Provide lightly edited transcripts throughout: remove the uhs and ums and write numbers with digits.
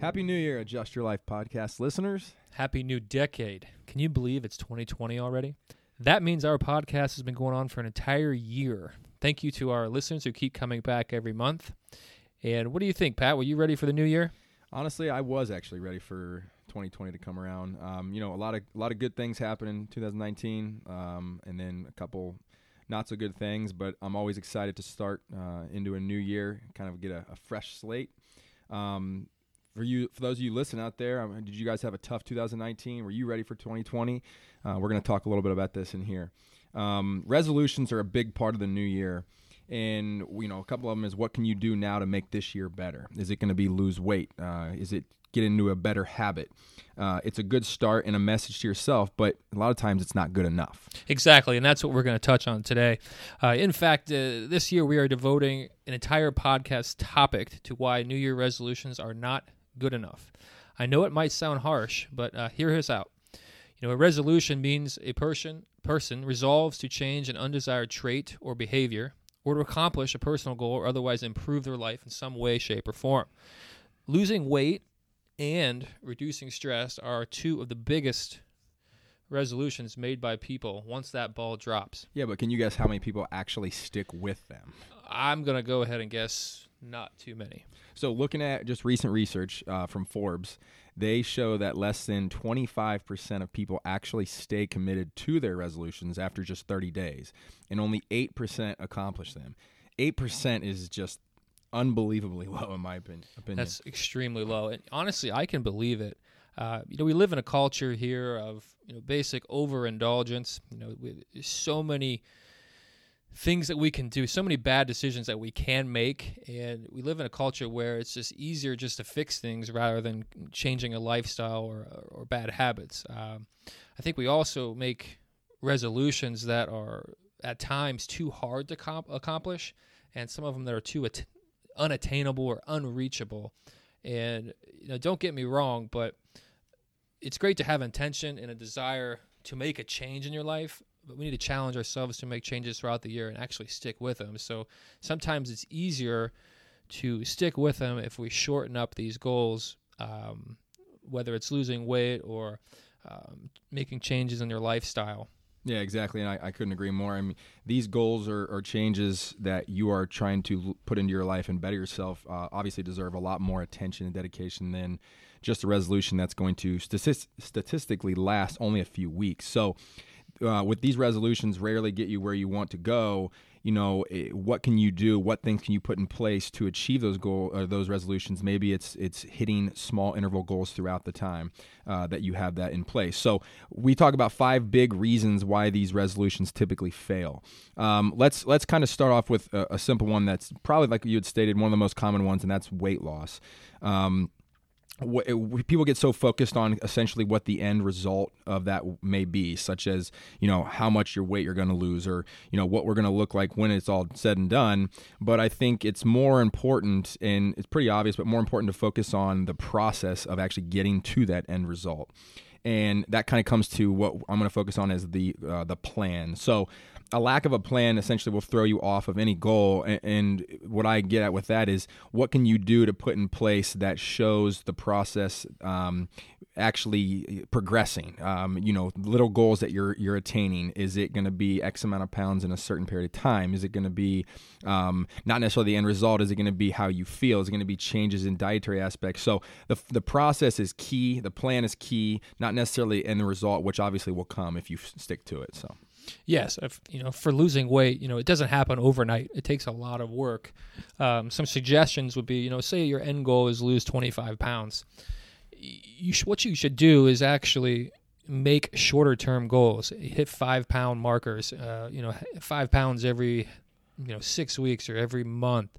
Happy New Year, Adjust Your Life podcast listeners. Happy New Decade. Can you believe it's 2020 already? That means our podcast has been going on for an entire year. Thank you to our listeners who keep coming back every month. And what do you think, Pat? Were you ready for the new year? Honestly, I was actually ready for 2020 to come around. A lot of good things happened in 2019, and then a couple not so good things. But I'm always excited to start into a new year, kind of get a fresh slate. For those of you listening out there, did you guys have a tough 2019? Were you ready for 2020? We're going to talk a little bit about this in here. Resolutions are a big part of the new year. And, a couple of them is what can you do now to make this year better? Is it going to be lose weight? Is it get into a better habit? It's a good start and a message to yourself, but a lot of times it's not good enough. Exactly, and that's what we're going to touch on today. In fact, this year we are devoting an entire podcast topic to why New Year resolutions are not good enough. I know it might sound harsh, but hear us out. A resolution means a person resolves to change an undesired trait or behavior, or to accomplish a personal goal or otherwise improve their life in some way, shape, or form. Losing weight and reducing stress are two of the biggest resolutions made by people once that ball drops. Yeah, but can you guess how many people actually stick with them? I'm going to go ahead and guess not too many. So looking at just recent research from Forbes, they show that less than 25% of people actually stay committed to their resolutions after just 30 days, and only 8% accomplish them. 8% is just unbelievably low, in my opinion. That's extremely low, and honestly, I can believe it. We live in a culture here of basic overindulgence. With so many things that we can do, so many bad decisions that we can make, and we live in a culture where it's just easier just to fix things rather than changing a lifestyle or bad habits. I think we also make resolutions that are at times too hard to accomplish, and some of them that are too unattainable or unreachable. And don't get me wrong, but it's great to have intention and a desire to make a change in your life, but we need to challenge ourselves to make changes throughout the year and actually stick with them. So sometimes it's easier to stick with them if we shorten up these goals, whether it's losing weight or making changes in your lifestyle. Yeah, exactly, and I couldn't agree more. I mean, these goals or changes that you are trying to put into your life and better yourself obviously deserve a lot more attention and dedication than just a resolution that's going to statistically last only a few weeks. So with these resolutions rarely get you where you want to go, what can you do? What things can you put in place to achieve those goals or those resolutions? Maybe it's hitting small interval goals throughout the time that you have that in place. So we talk about 5 big reasons why these resolutions typically fail. Let's kind of start off with a simple one that's probably, like you had stated, one of the most common ones, and that's weight loss. People get so focused on essentially what the end result of that may be, such as, how much your weight you're going to lose or, what we're going to look like when it's all said and done. But I think it's more important, and it's pretty obvious, but more important to focus on the process of actually getting to that end result. And that kind of comes to what I'm going to focus on as the plan. So a lack of a plan essentially will throw you off of any goal. And what I get at with that is, what can you do to put in place that shows the process actually progressing? Little goals that you're attaining. Is it going to be X amount of pounds in a certain period of time? Is it going to be not necessarily the end result? Is it going to be how you feel? Is it going to be changes in dietary aspects? So the process is key. The plan is key, not necessarily in the result, which obviously will come if you stick to it. So. Yes, for losing weight, it doesn't happen overnight. It takes a lot of work. Some suggestions would be, say your end goal is lose 25 pounds. What you should do is actually make shorter-term goals. Hit 5-pound markers. 5 pounds every 6 weeks or every month,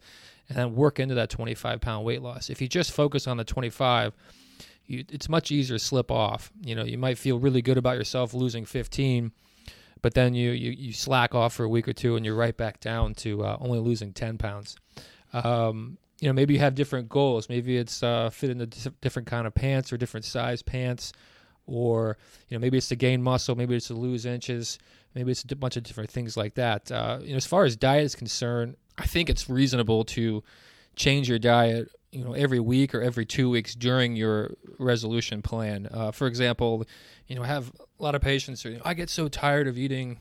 and then work into that 25-pound weight loss. If you just focus on the 25. It's much easier to slip off. You might feel really good about yourself losing 15, but then you slack off for a week or two and you're right back down to only losing 10 pounds. Maybe you have different goals. Maybe it's fit into different kind of pants or different size pants, or maybe it's to gain muscle, maybe it's to lose inches, maybe it's a bunch of different things like that. As far as diet is concerned, I think it's reasonable to change your diet you know, every week or every 2 weeks during your resolution plan. For example, you know, I have a lot of patients who, you know, I get so tired of eating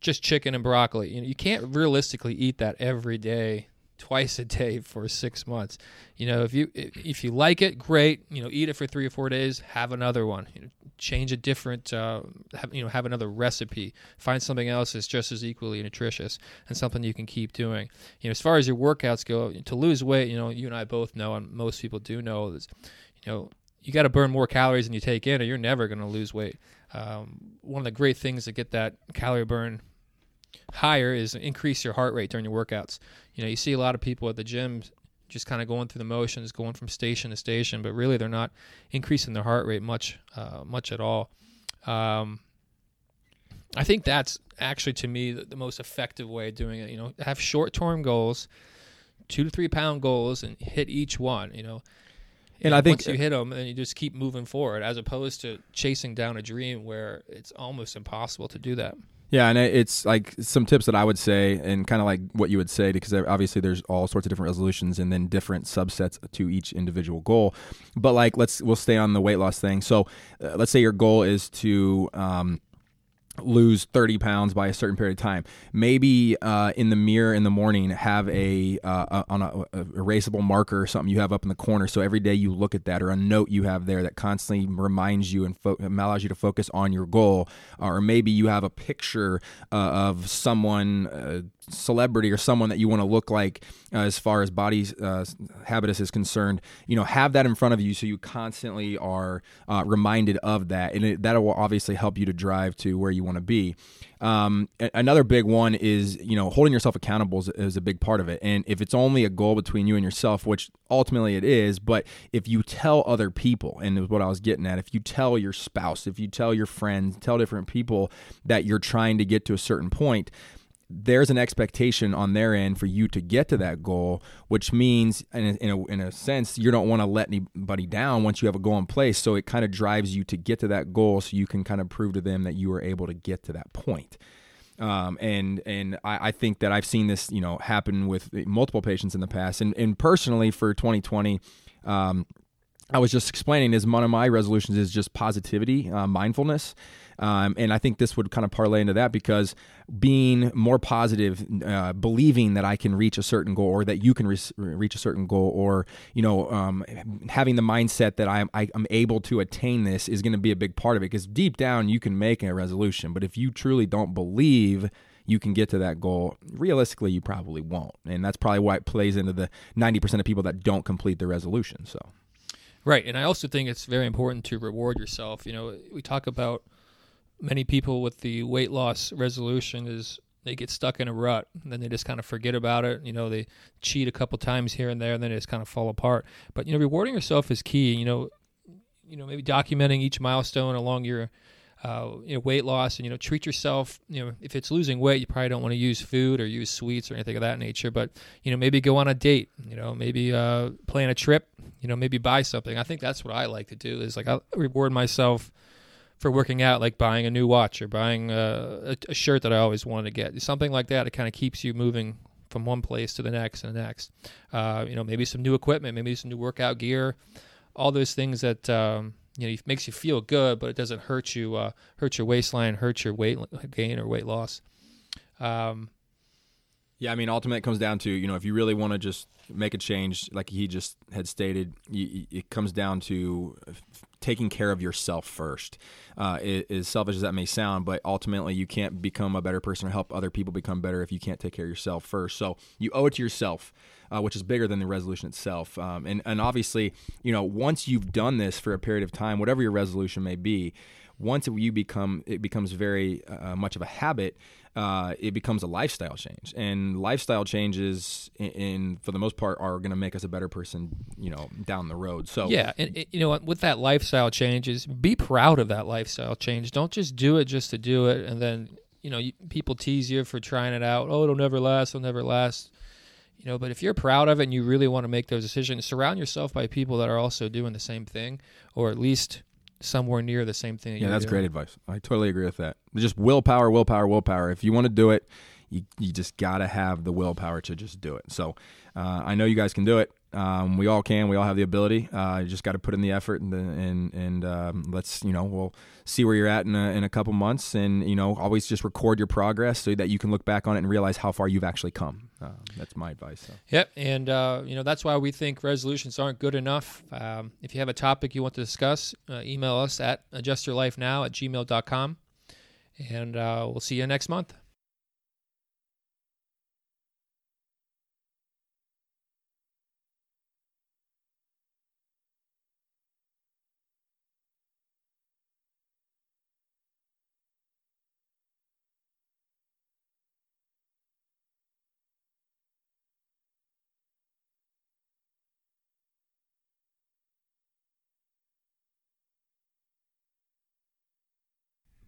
just chicken and broccoli. You know, you can't realistically eat that every day, twice a day for 6 months. You know, if you like it, great. You know, eat it for 3 or 4 days, have another one. You know, change a different, have another recipe. Find something else that's just as equally nutritious and something you can keep doing. You know, as far as your workouts go, to lose weight, you know, you and I both know, and most people do know, is, you know, you got to burn more calories than you take in, or you're never going to lose weight. One of the great things to get that calorie burn higher is increase your heart rate during your workouts. You know, you see a lot of people at the gym just kind of going through the motions, going from station to station, but really they're not increasing their heart rate much at all. I think that's actually, to me, the most effective way of doing it. You know, have short-term goals, 2 to 3 pound goals, and hit each one, you know. And I think once you hit them, then you just keep moving forward, as opposed to chasing down a dream where it's almost impossible to do that. Yeah, and it's like some tips that I would say, and kind of like what you would say, because obviously there's all sorts of different resolutions and then different subsets to each individual goal. But like, we'll stay on the weight loss thing. So let's say your goal is to lose 30 pounds by a certain period of time. Maybe in the mirror in the morning, have a erasable marker or something you have up in the corner. So every day you look at that, or a note you have there that constantly reminds you and allows you to focus on your goal. Or maybe you have a picture of someone, celebrity or someone that you want to look like as far as body habitus is concerned. You know, have that in front of you so you constantly are reminded of that, and that will obviously help you to drive to where you want to be. Another big one is, you know, holding yourself accountable is a big part of it. And if it's only a goal between you and yourself, which ultimately it is, but if you tell other people, and is what I was getting at, if you tell your spouse, if you tell your friends, tell different people that you're trying to get to a certain point, there's an expectation on their end for you to get to that goal, which means in a sense, you don't want to let anybody down once you have a goal in place. So it kind of drives you to get to that goal so you can kind of prove to them that you were able to get to that point. And I think that I've seen this, you know, happen with multiple patients in the past, and personally for 2020, I was just explaining is one of my resolutions is just positivity, mindfulness. And I think this would kind of parlay into that, because being more positive, believing that I can reach a certain goal, or that you can reach a certain goal, or, you know, having the mindset that I'm able to attain this is going to be a big part of it, because deep down you can make a resolution, but if you truly don't believe you can get to that goal, realistically, you probably won't. And that's probably why it plays into the 90% of people that don't complete their resolution. So, right. And I also think it's very important to reward yourself. You know, we talk about many people with the weight loss resolution is they get stuck in a rut, and then they just kind of forget about it. You know, they cheat a couple times here and there, and then they just kind of fall apart. But, you know, rewarding yourself is key. You know, maybe documenting each milestone along your weight loss, and, you know, treat yourself. You know, if it's losing weight, you probably don't want to use food or use sweets or anything of that nature, but, you know, maybe go on a date, you know, maybe plan a trip, you know, maybe buy something. I think that's what I like to do, is like I reward myself for working out, like buying a new watch or buying a shirt that I always wanted to get. Something like that, it kind of keeps you moving from one place to the next and the next. You know, maybe some new equipment, maybe some new workout gear, all those things that you know, it makes you feel good, but it doesn't hurt you, hurt your waistline, hurt your weight gain or weight loss. Yeah, I mean, ultimately it comes down to, you know, if you really want to just make a change, like he just had stated, it comes down to taking care of yourself first. As selfish as that may sound, but ultimately you can't become a better person or help other people become better if you can't take care of yourself first. So you owe it to yourself, which is bigger than the resolution itself. And obviously, you know, once you've done this for a period of time, whatever your resolution may be, once it becomes very much of a habit, it becomes a lifestyle change. And lifestyle changes, for the most part, are going to make us a better person, you know, down the road. So yeah, and you know, with that lifestyle change, is be proud of that lifestyle change. Don't just do it just to do it, and then, you know, people tease you for trying it out. Oh, it'll never last. It'll never last. You know, but if you're proud of it and you really want to make those decisions, surround yourself by people that are also doing the same thing, or at least somewhere near the same thing. Yeah, that's doing. Great advice. I totally agree with that. Just willpower. If you want to do it, you just got to have the willpower to just do it. So I know you guys can do it. We all can. We all have the ability. You just got to put in the effort, and let's, we'll see where you're at in a couple months, and always just record your progress so that you can look back on it and realize how far you've actually come. That's my advice. So. Yep, and that's why we think resolutions aren't good enough. If you have a topic you want to discuss, email us at adjustyourlifenow@gmail.com, and we'll see you next month.